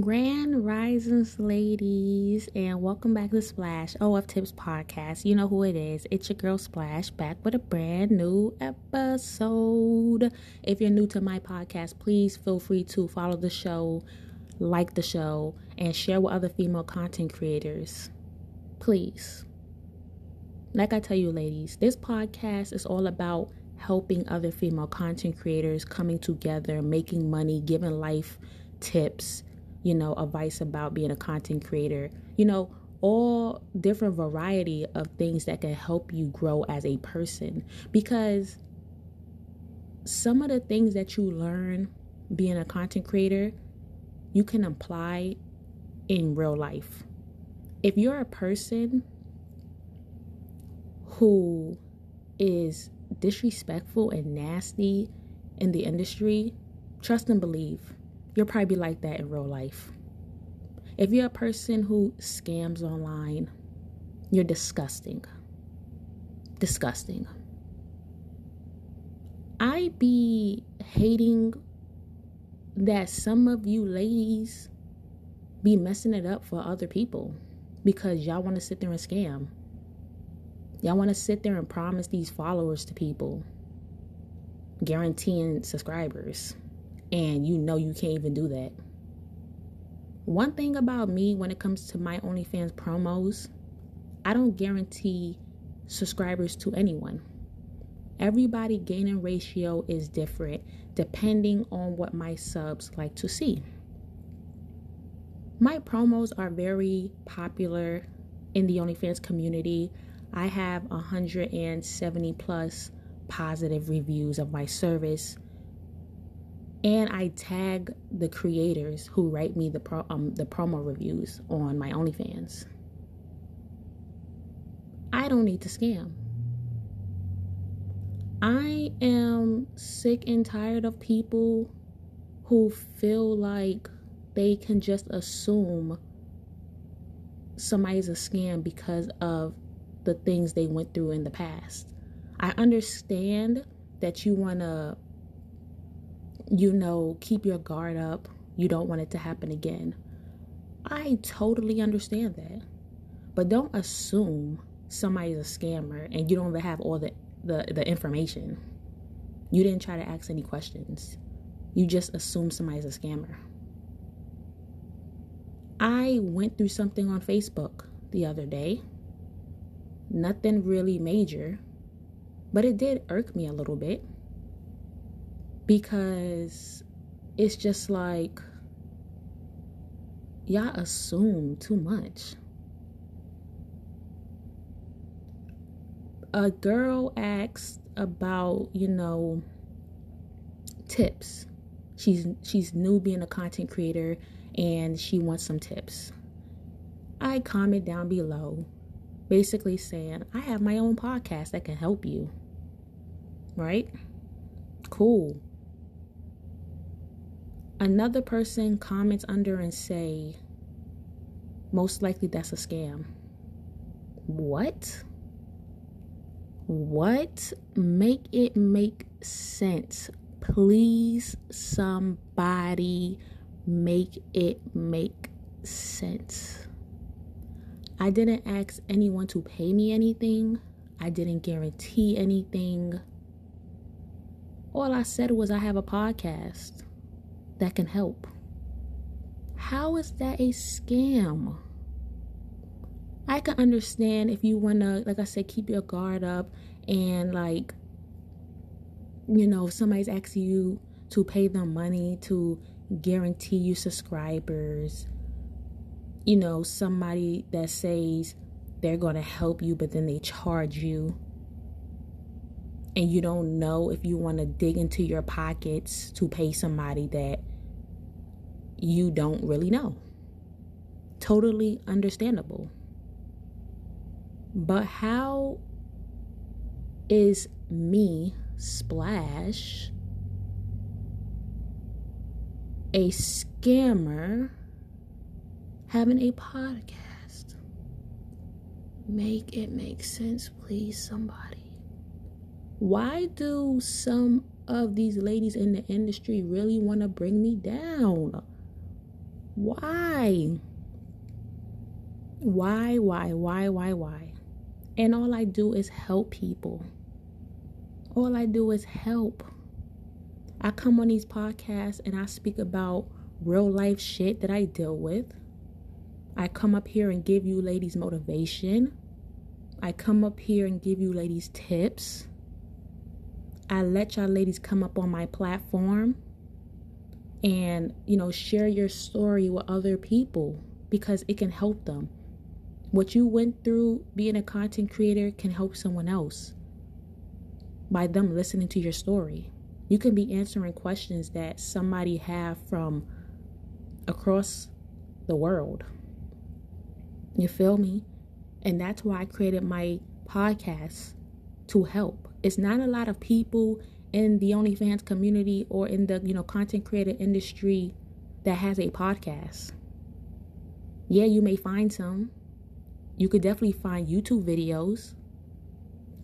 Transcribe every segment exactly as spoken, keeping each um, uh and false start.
Grand Risings, ladies, and welcome back to Splash O F Tips Podcast. You know who it is. It's your girl Splash, back with a brand new episode. If you're new to my podcast, please feel free to follow the show, like the show, and share with other female content creators. Please. Like I tell you, ladies, this podcast is all about helping other female content creators, coming together, making money, giving life tips, you know, advice about being a content creator, you know, all different variety of things that can help you grow as a person. Because some of the things that you learn being a content creator, you can apply in real life. If you're a person who is disrespectful and nasty in the industry, trust and believe, you'll probably be like that in real life. If you're a person who scams online, you're disgusting. Disgusting. I be hating that some of you ladies be messing it up for other people because y'all want to sit there and scam. Y'all want to sit there and promise these followers to people, guaranteeing subscribers. And you know you can't even do that. One thing about me when it comes to my OnlyFans promos, I don't guarantee subscribers to anyone. Everybody gaining ratio is different depending on what my subs like to see. My promos are very popular in the OnlyFans community. I have one hundred seventy plus positive reviews of my service. And I tag the creators who write me the pro, um, the promo reviews on my OnlyFans. I don't need to scam. I am sick and tired of people who feel like they can just assume somebody's a scam because of the things they went through in the past. I understand that you want to You know, keep your guard up. You don't want it to happen again. I totally understand that. But don't assume somebody's a scammer and you don't even have all the, the, the information. You didn't try to ask any questions. You just assume somebody's a scammer. I went through something on Facebook the other day. Nothing really major, but it did irk me a little bit. Because it's just like, y'all assume too much. A girl asked about, you know, tips. She's she's new being a content creator and she wants some tips. I comment down below basically saying, I have my own podcast that can help you. Right? Cool. Another person comments under and say, most likely that's a scam. What? What? Make it make sense. Please, somebody, make it make sense. I didn't ask anyone to pay me anything. I didn't guarantee anything. All I said was I have a podcast that can help. How is that a scam? I can understand if you want to, like I said, keep your guard up and, like, you know, if somebody's asking you to pay them money to guarantee you subscribers, you know, somebody that says they're going to help you but then they charge you and you don't know if you want to dig into your pockets to pay somebody that you don't really know. Totally understandable. But how is me, Splash, a scammer, having a podcast? Make it make sense, please, somebody. Why do some of these ladies in the industry really want to bring me down? Why? Why, why, why, why, why? And all I do is help people. All I do is help. I come on these podcasts and I speak about real life shit that I deal with. I come up here and give you ladies motivation. I come up here and give you ladies tips. I let y'all ladies come up on my platform and, you know, share your story with other people because it can help them. What you went through being a content creator can help someone else by them listening to your story. You can be answering questions that somebody have from across the world. You feel me? And that's why I created my podcast to help. It's not a lot of people in the OnlyFans community or in the, you know, content creator industry that has a podcast. Yeah, you may find some. You could definitely find YouTube videos.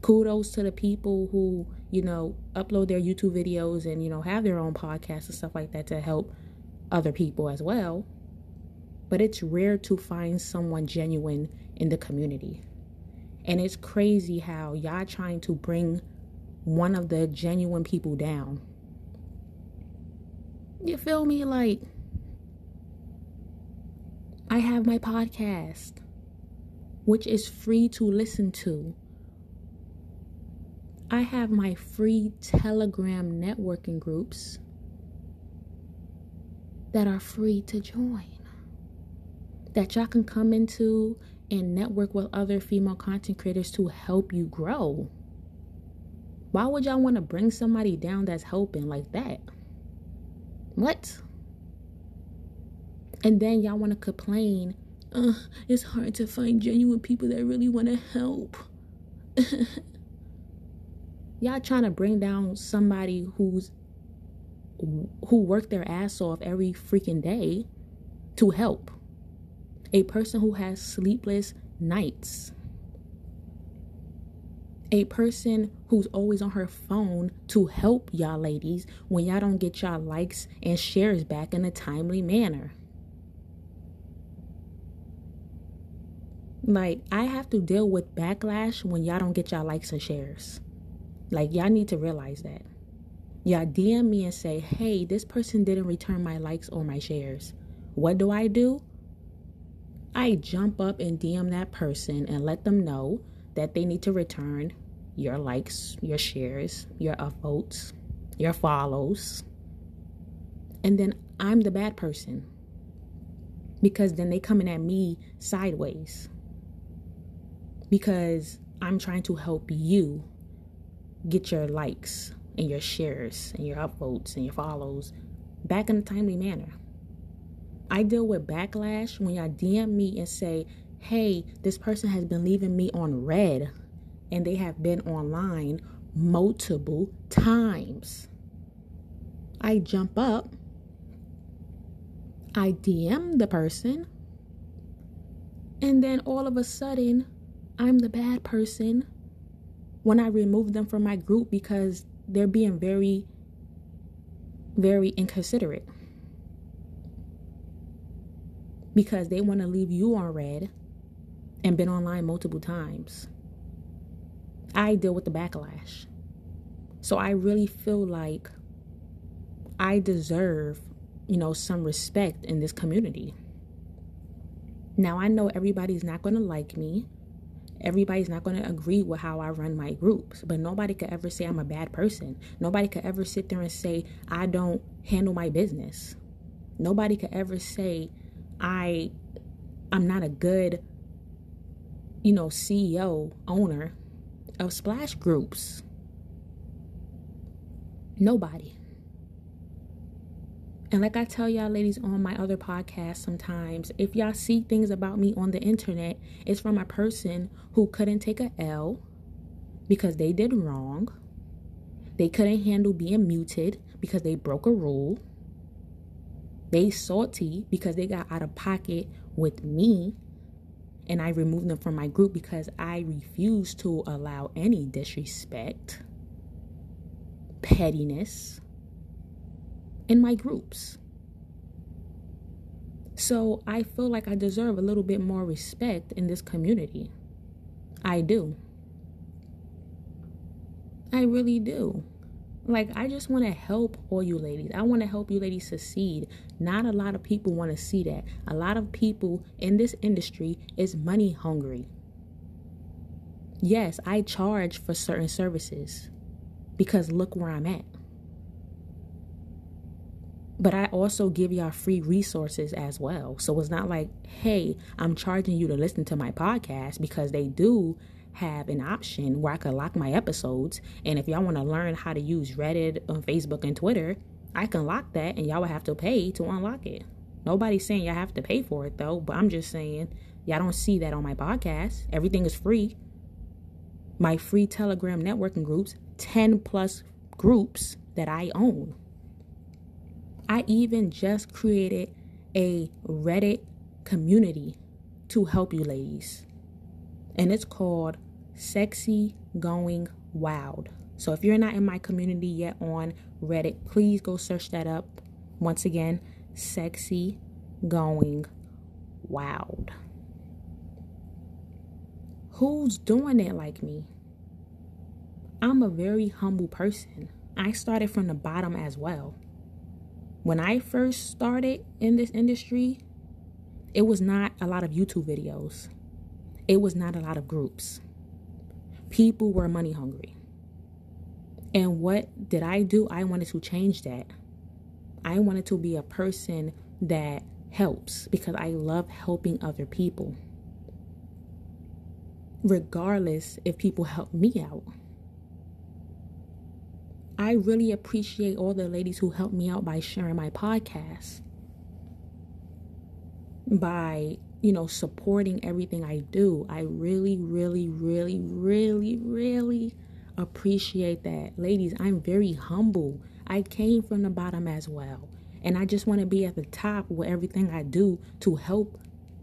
Kudos to the people who, you know, upload their YouTube videos and, you know, have their own podcasts and stuff like that to help other people as well. But it's rare to find someone genuine in the community. And it's crazy how y'all trying to bring one of the genuine people down. You feel me? Like, I have my podcast, which is free to listen to. I have my free Telegram networking groups that are free to join, that y'all can come into and network with other female content creators to help you grow. Why would y'all want to bring somebody down that's helping like that? What? And then y'all want to complain, uh, it's hard to find genuine people that really want to help. Y'all trying to bring down somebody who's who worked their ass off every freaking day to help. A person who has sleepless nights. A person who's always on her phone to help y'all ladies when y'all don't get y'all likes and shares back in a timely manner. Like, I have to deal with backlash when y'all don't get y'all likes and shares. Like, y'all need to realize that. Y'all D M me and say, hey, this person didn't return my likes or my shares. What do I do? I jump up and D M that person and let them know that they need to return your likes, your shares, your upvotes, your follows. And then I'm the bad person. Because then they coming at me sideways. Because I'm trying to help you get your likes and your shares and your upvotes and your follows back in a timely manner. I deal with backlash when y'all D M me and say, hey, this person has been leaving me on red and they have been online multiple times. I jump up. I D M the person. And then all of a sudden, I'm the bad person when I remove them from my group because they're being very, very inconsiderate. Because they want to leave you on red and been online multiple times. I deal with the backlash. So I really feel like I deserve, you know, some respect in this community. Now, I know everybody's not going to like me. Everybody's not going to agree with how I run my groups, but nobody could ever say I'm a bad person. Nobody could ever sit there and say, I don't handle my business. Nobody could ever say, I, I'm not a good, you know, C E O, owner of Splash Groups. Nobody. And like I tell y'all ladies on my other podcast sometimes, if y'all see things about me on the internet, it's from a person who couldn't take a L because they did wrong. They couldn't handle being muted because they broke a rule. They salty because they got out of pocket with me. And I removed them from my group because I refuse to allow any disrespect, pettiness in my groups. So I feel like I deserve a little bit more respect in this community. I do. I really do. Like, I just want to help all you ladies. I want to help you ladies succeed. Not a lot of people want to see that. A lot of people in this industry is money hungry. Yes, I charge for certain services because look where I'm at. But I also give y'all free resources as well. So it's not like, hey, I'm charging you to listen to my podcast, because they do have an option where I could lock my episodes. And if y'all want to learn how to use Reddit on Facebook and Twitter, I can lock that and y'all would have to pay to unlock it. Nobody's saying y'all have to pay for it though, but I'm just saying y'all don't see that on my podcast. Everything is free. My free Telegram networking groups, ten plus groups that I own. I even just created a Reddit community to help you ladies. And it's called Sexy Going Wild. So if you're not in my community yet on Reddit, please go search that up. Once again, Sexy Going Wild. Who's doing it like me? I'm a very humble person. I started from the bottom as well. When I first started in this industry, it was not a lot of YouTube videos. It was not a lot of groups. People were money hungry. And what did I do? I wanted to change that. I wanted to be a person that helps because I love helping other people. Regardless if people help me out. I really appreciate all the ladies who help me out by sharing my podcast, by, you know, supporting everything I do. I really, really, really, really, really appreciate that. Ladies, I'm very humble. I came from the bottom as well. And I just want to be at the top with everything I do to help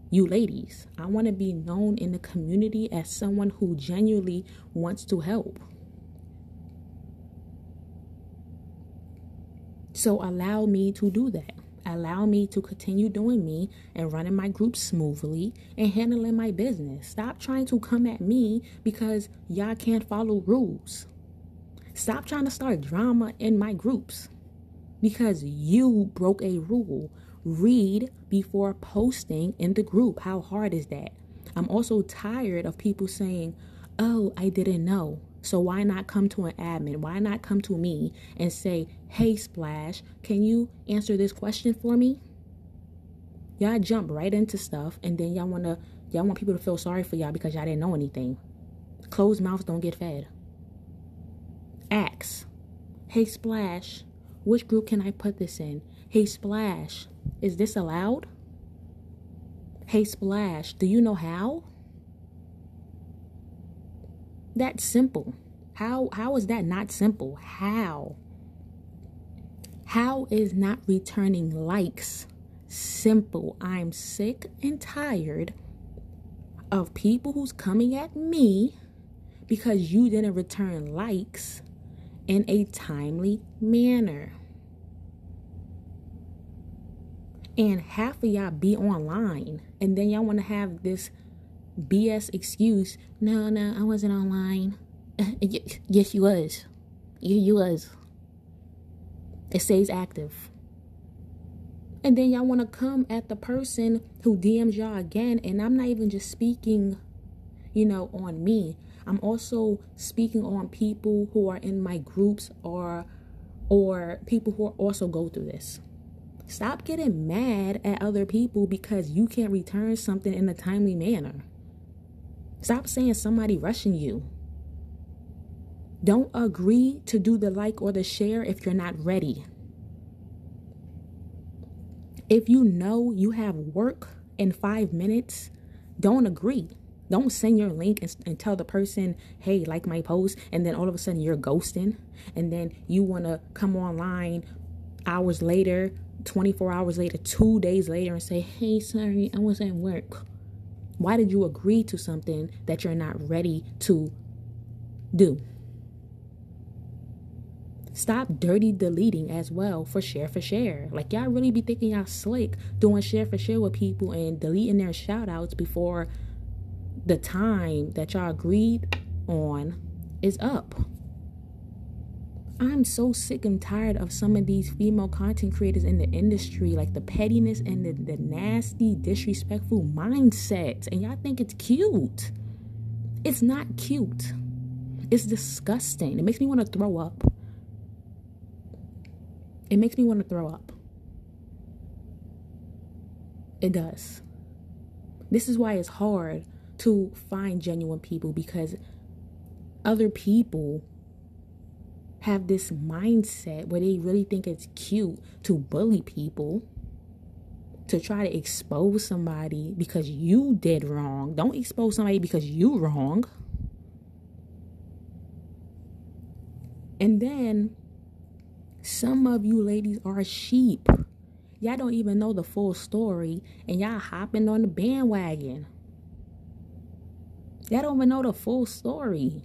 you ladies. I want to be known in the community as someone who genuinely wants to help. So allow me to do that. Allow me to continue doing me and running my group smoothly and handling my business. Stop trying to come at me because y'all can't follow rules. Stop trying to start drama in my groups because you broke a rule. Read before posting in the group. How hard is that? I'm also tired of people saying, oh, I didn't know. So why not come to an admin? Why not come to me and say, hey, Splash, can you answer this question for me? Y'all jump right into stuff, and then y'all want to y'all want people to feel sorry for y'all because y'all didn't know anything. Closed mouths don't get fed. Ask, hey, Splash, which group can I put this in? Hey, Splash, is this allowed? Hey, Splash, do you know how? That's simple. How how is that not simple? How? How is not returning likes simple? I'm sick and tired of people who's coming at me because you didn't return likes in a timely manner. And half of y'all be online, and then y'all want to have this B S excuse. No, no, I wasn't online. Yes, you was. You, you was. It stays active. And then y'all want to come at the person who D Ms y'all again. And I'm not even just speaking, you know, on me. I'm also speaking on people who are in my groups or or people who also go through this. Stop getting mad at other people because you can't return something in a timely manner. Stop saying somebody rushing you. Don't agree to do the like or the share if you're not ready. If you know you have work in five minutes, don't agree. Don't send your link and, and tell the person, hey, like my post, and then all of a sudden you're ghosting, and then you want to come online hours later, twenty-four hours later, two days later, and say, hey, sorry, I was at work. Why did you agree to something that you're not ready to do? Stop dirty deleting as well for share for share. Like, y'all really be thinking y'all slick doing share for share with people and deleting their shout outs before the time that y'all agreed on is up. I'm so sick and tired of some of these female content creators in the industry, like the pettiness and the, the nasty, disrespectful mindsets. And y'all think it's cute. It's not cute. It's disgusting. It makes me want to throw up. It makes me want to throw up. It does. This is why it's hard to find genuine people, because other people have this mindset where they really think it's cute to bully people, to try to expose somebody because you did wrong. Don't expose somebody because you wrong. And then some of you ladies are sheep. Y'all don't even know the full story, and y'all hopping on the bandwagon. Y'all don't even know the full story.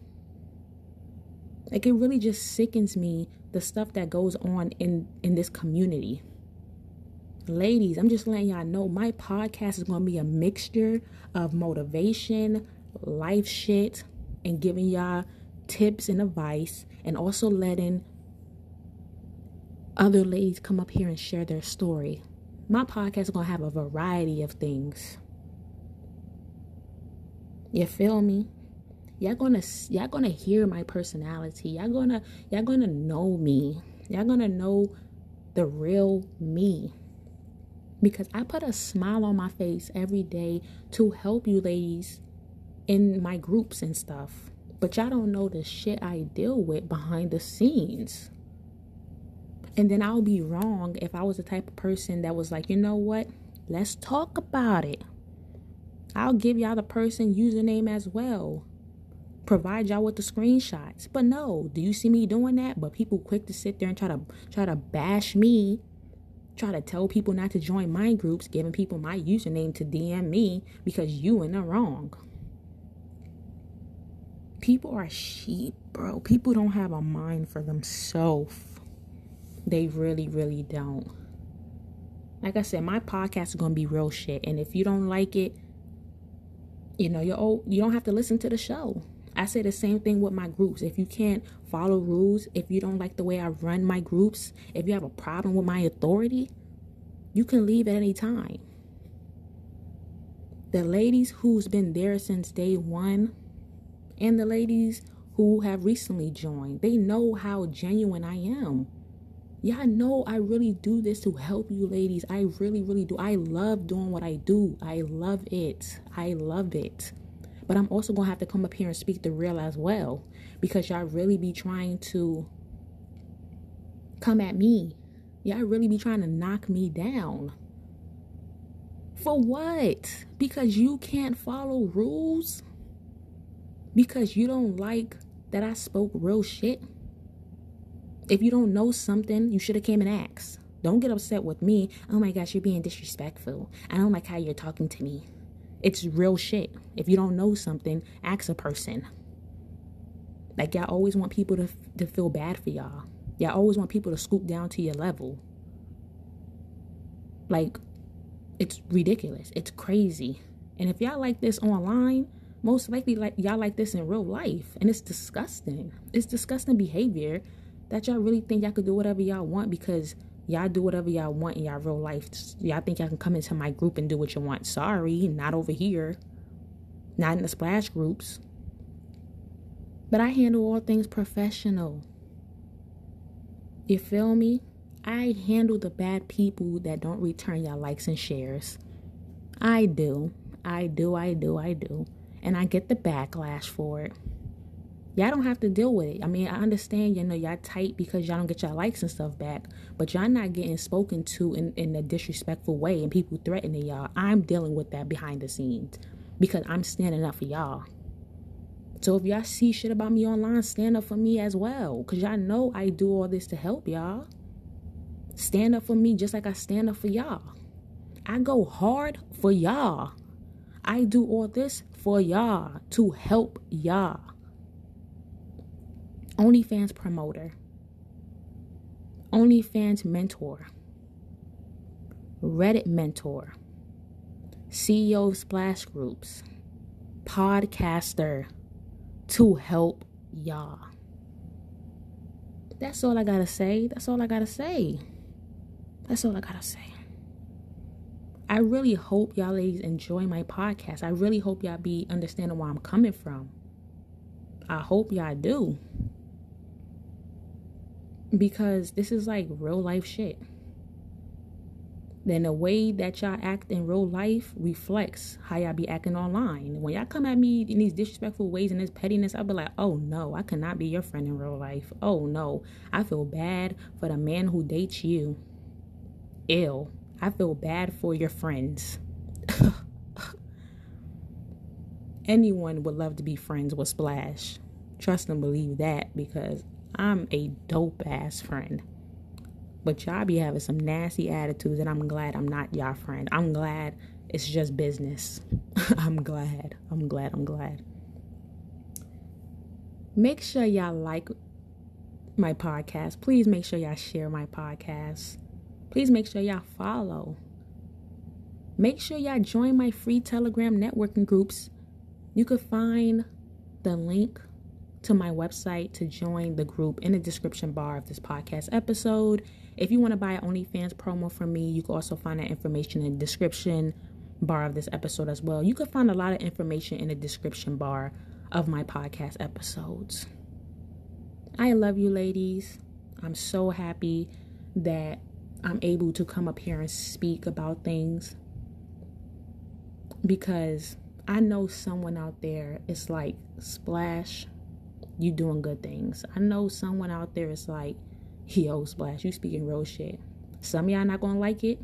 Like, it really just sickens me, the stuff that goes on in, in this community. Ladies, I'm just letting y'all know, my podcast is going to be a mixture of motivation, life shit, and giving y'all tips and advice, and also letting other ladies come up here and share their story. My podcast is going to have a variety of things. You feel me? Y'all gonna y'all gonna hear my personality. Y'all gonna y'all gonna know me. Y'all gonna know the real me, because I put a smile on my face every day to help you ladies in my groups and stuff. But y'all don't know the shit I deal with behind the scenes. And then I'll be wrong if I was the type of person that was like, you know what? Let's talk about it. I'll give y'all the person username as well. Provide y'all with the screenshots. But no, do you see me doing that? But people quick to sit there and try to try to bash me, try to tell people not to join my groups, giving people my username to D M me because you in the wrong. People are sheep, bro. People don't have a mind for themselves. They really, really don't. Like I said, my podcast is gonna be real shit, and if you don't like it, you know, you're old, you don't have to listen to the show. I say the same thing with my groups. If you can't follow rules, if you don't like the way I run my groups, if you have a problem with my authority, you can leave at any time. The ladies who's been there since day one and the ladies who have recently joined, they know how genuine I am. Y'all know I really do this to help you ladies. I really, really do. I love doing what I do. I love it. I love it. But I'm also going to have to come up here and speak the real as well, because y'all really be trying to come at me. Y'all really be trying to knock me down. For what? Because you can't follow rules? Because you don't like that I spoke real shit? If you don't know something, you should have came and asked. Don't get upset with me. Oh my gosh, you're being disrespectful. I don't like how you're talking to me. It's real shit. If you don't know something, ask a person. Like, y'all always want people to, to feel bad for y'all. Y'all always want people to scoop down to your level. Like, it's ridiculous. It's crazy. And if y'all like this online, most likely like y'all like this in real life. And it's disgusting. It's disgusting behavior that y'all really think y'all could do whatever y'all want, because y'all do whatever y'all want in y'all real life. Y'all think y'all can come into my group and do what you want. Sorry, not over here. Not in the Splash groups. But I handle all things professional. You feel me? I handle the bad people that don't return y'all likes and shares. I do. I do, I do, I do. And I get the backlash for it. Y'all don't have to deal with it. I mean, I understand, you know, y'all tight because y'all don't get y'all likes and stuff back. But y'all not getting spoken to in, in a disrespectful way and people threatening y'all. I'm dealing with that behind the scenes because I'm standing up for y'all. So if y'all see shit about me online, stand up for me as well. Because y'all know I do all this to help y'all. Stand up for me just like I stand up for y'all. I go hard for y'all. I do all this for y'all to help y'all. OnlyFans promoter. OnlyFans mentor, Reddit mentor, C E O of Splash Groups, podcaster to help y'all. That's all I gotta say. That's all I gotta say. That's all I gotta say. I really hope y'all ladies enjoy my podcast. I really hope y'all be understanding where I'm coming from. I hope y'all do. Because this is like real life shit. Then the way that y'all act in real life reflects how y'all be acting online. When y'all come at me in these disrespectful ways and this pettiness, I'll be like, oh no, I cannot be your friend in real life. Oh no, I feel bad for the man who dates you. Ew, I feel bad for your friends. Anyone would love to be friends with Splash. Trust and believe that, because I'm a dope ass friend. But y'all be having some nasty attitudes, and I'm glad I'm not y'all friend. I'm glad it's just business. I'm glad. I'm glad. I'm glad. Make sure y'all like my podcast. Please make sure y'all share my podcast. Please make sure y'all follow. Make sure y'all join my free Telegram networking groups. You can find the link to my website to join the group in the description bar of this podcast episode. If you want to buy an OnlyFans promo from me, you can also find that information in the description bar of this episode as well. You can find a lot of information in the description bar of my podcast episodes. I love you ladies. I'm so happy that I'm able to come up here and speak about things, because I know someone out there is like, Splash, you doing good things. I know someone out there is like, yo, Splash, you speaking real shit. Some of y'all not going to like it.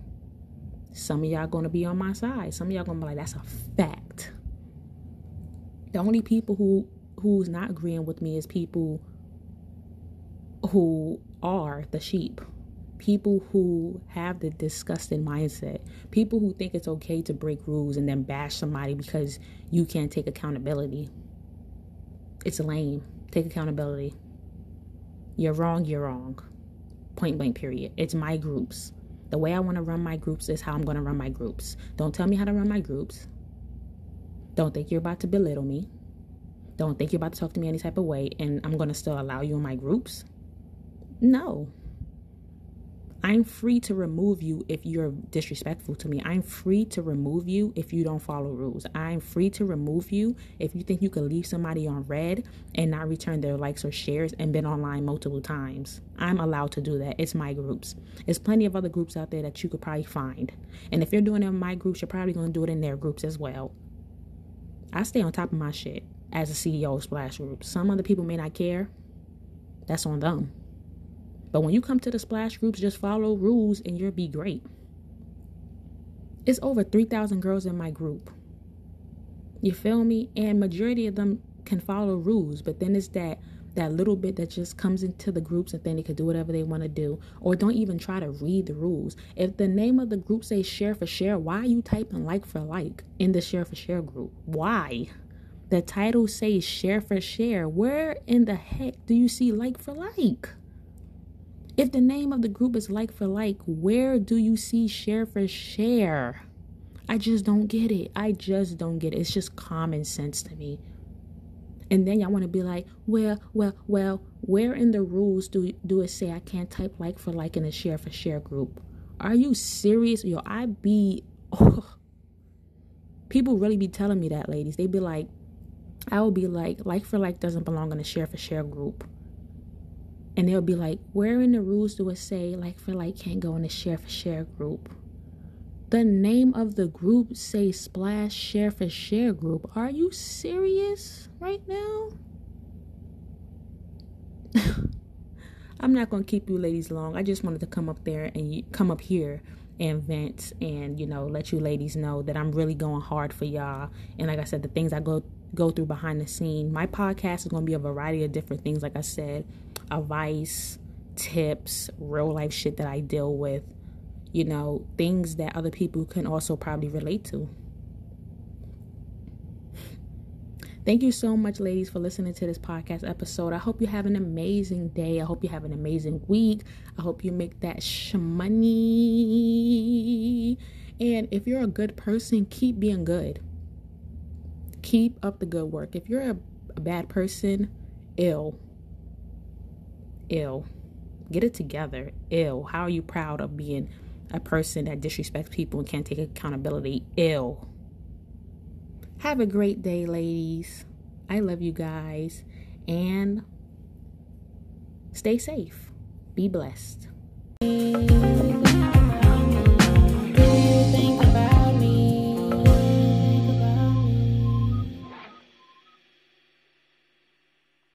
Some of y'all going to be on my side. Some of y'all going to be like, that's a fact. The only people who who's not agreeing with me is people who are the sheep. People who have the disgusting mindset. People who think it's okay to break rules and then bash somebody because you can't take accountability. It's lame. Take accountability. You're wrong, you're wrong. Point blank, period. It's my groups. The way I want to run my groups is how I'm going to run my groups. Don't tell me how to run my groups. Don't think you're about to belittle me. Don't think you're about to talk to me any type of way, and I'm going to still allow you in my groups. No. I'm free to remove you if you're disrespectful to me. I'm free to remove you if you don't follow rules. I'm free to remove you if you think you can leave somebody on red and not return their likes or shares and been online multiple times. I'm allowed to do that. It's my groups. There's plenty of other groups out there that you could probably find. And if you're doing it in my groups, you're probably going to do it in their groups as well. I stay on top of my shit as a C E O of Splash Groups. Some other people may not care. That's on them. But when you come to the Splash Groups, just follow rules and you'll be great. It's over three thousand girls in my group. You feel me? And majority of them can follow rules. But then it's that, that little bit that just comes into the groups and then they can do whatever they want to do. Or don't even try to read the rules. If the name of the group says share for share, why are you typing like for like in the share for share group? Why? The title says share for share. Where in the heck do you see like for like? If the name of the group is like for like, where do you see share for share? I just don't get it. I just don't get it. It's just common sense to me. And then y'all want to be like, well, well, well, where in the rules do, do it say I can't type like for like in a share for share group? Are you serious? Yo, I be... Oh. People really be telling me that, ladies. They be like, I will be like, like for like doesn't belong in a share for share group. And they'll be like, where in the rules do it say like for like can't go in the share for share group? The name of the group say Splash Share for Share Group. Are you serious right now? I'm not going to keep you ladies long. I just wanted to come up there and come up here and vent and, you know, let you ladies know that I'm really going hard for y'all. And like I said, the things I go go through behind the scene. My podcast is going to be a variety of different things, like I said. Advice, tips, real life shit that I deal with, you know, things that other people can also probably relate to. Thank you so much, ladies, for listening to this podcast episode. I hope you have an amazing day. I hope you have an amazing week. I hope you make that shmoney. And if you're a good person, keep being good. Keep up the good work. If you're a, a bad person, ill. Ill. Get it together. Ill. How are you proud of being a person that disrespects people and can't take accountability? Ill. Have a great day, ladies. I love you guys. And stay safe. Be blessed.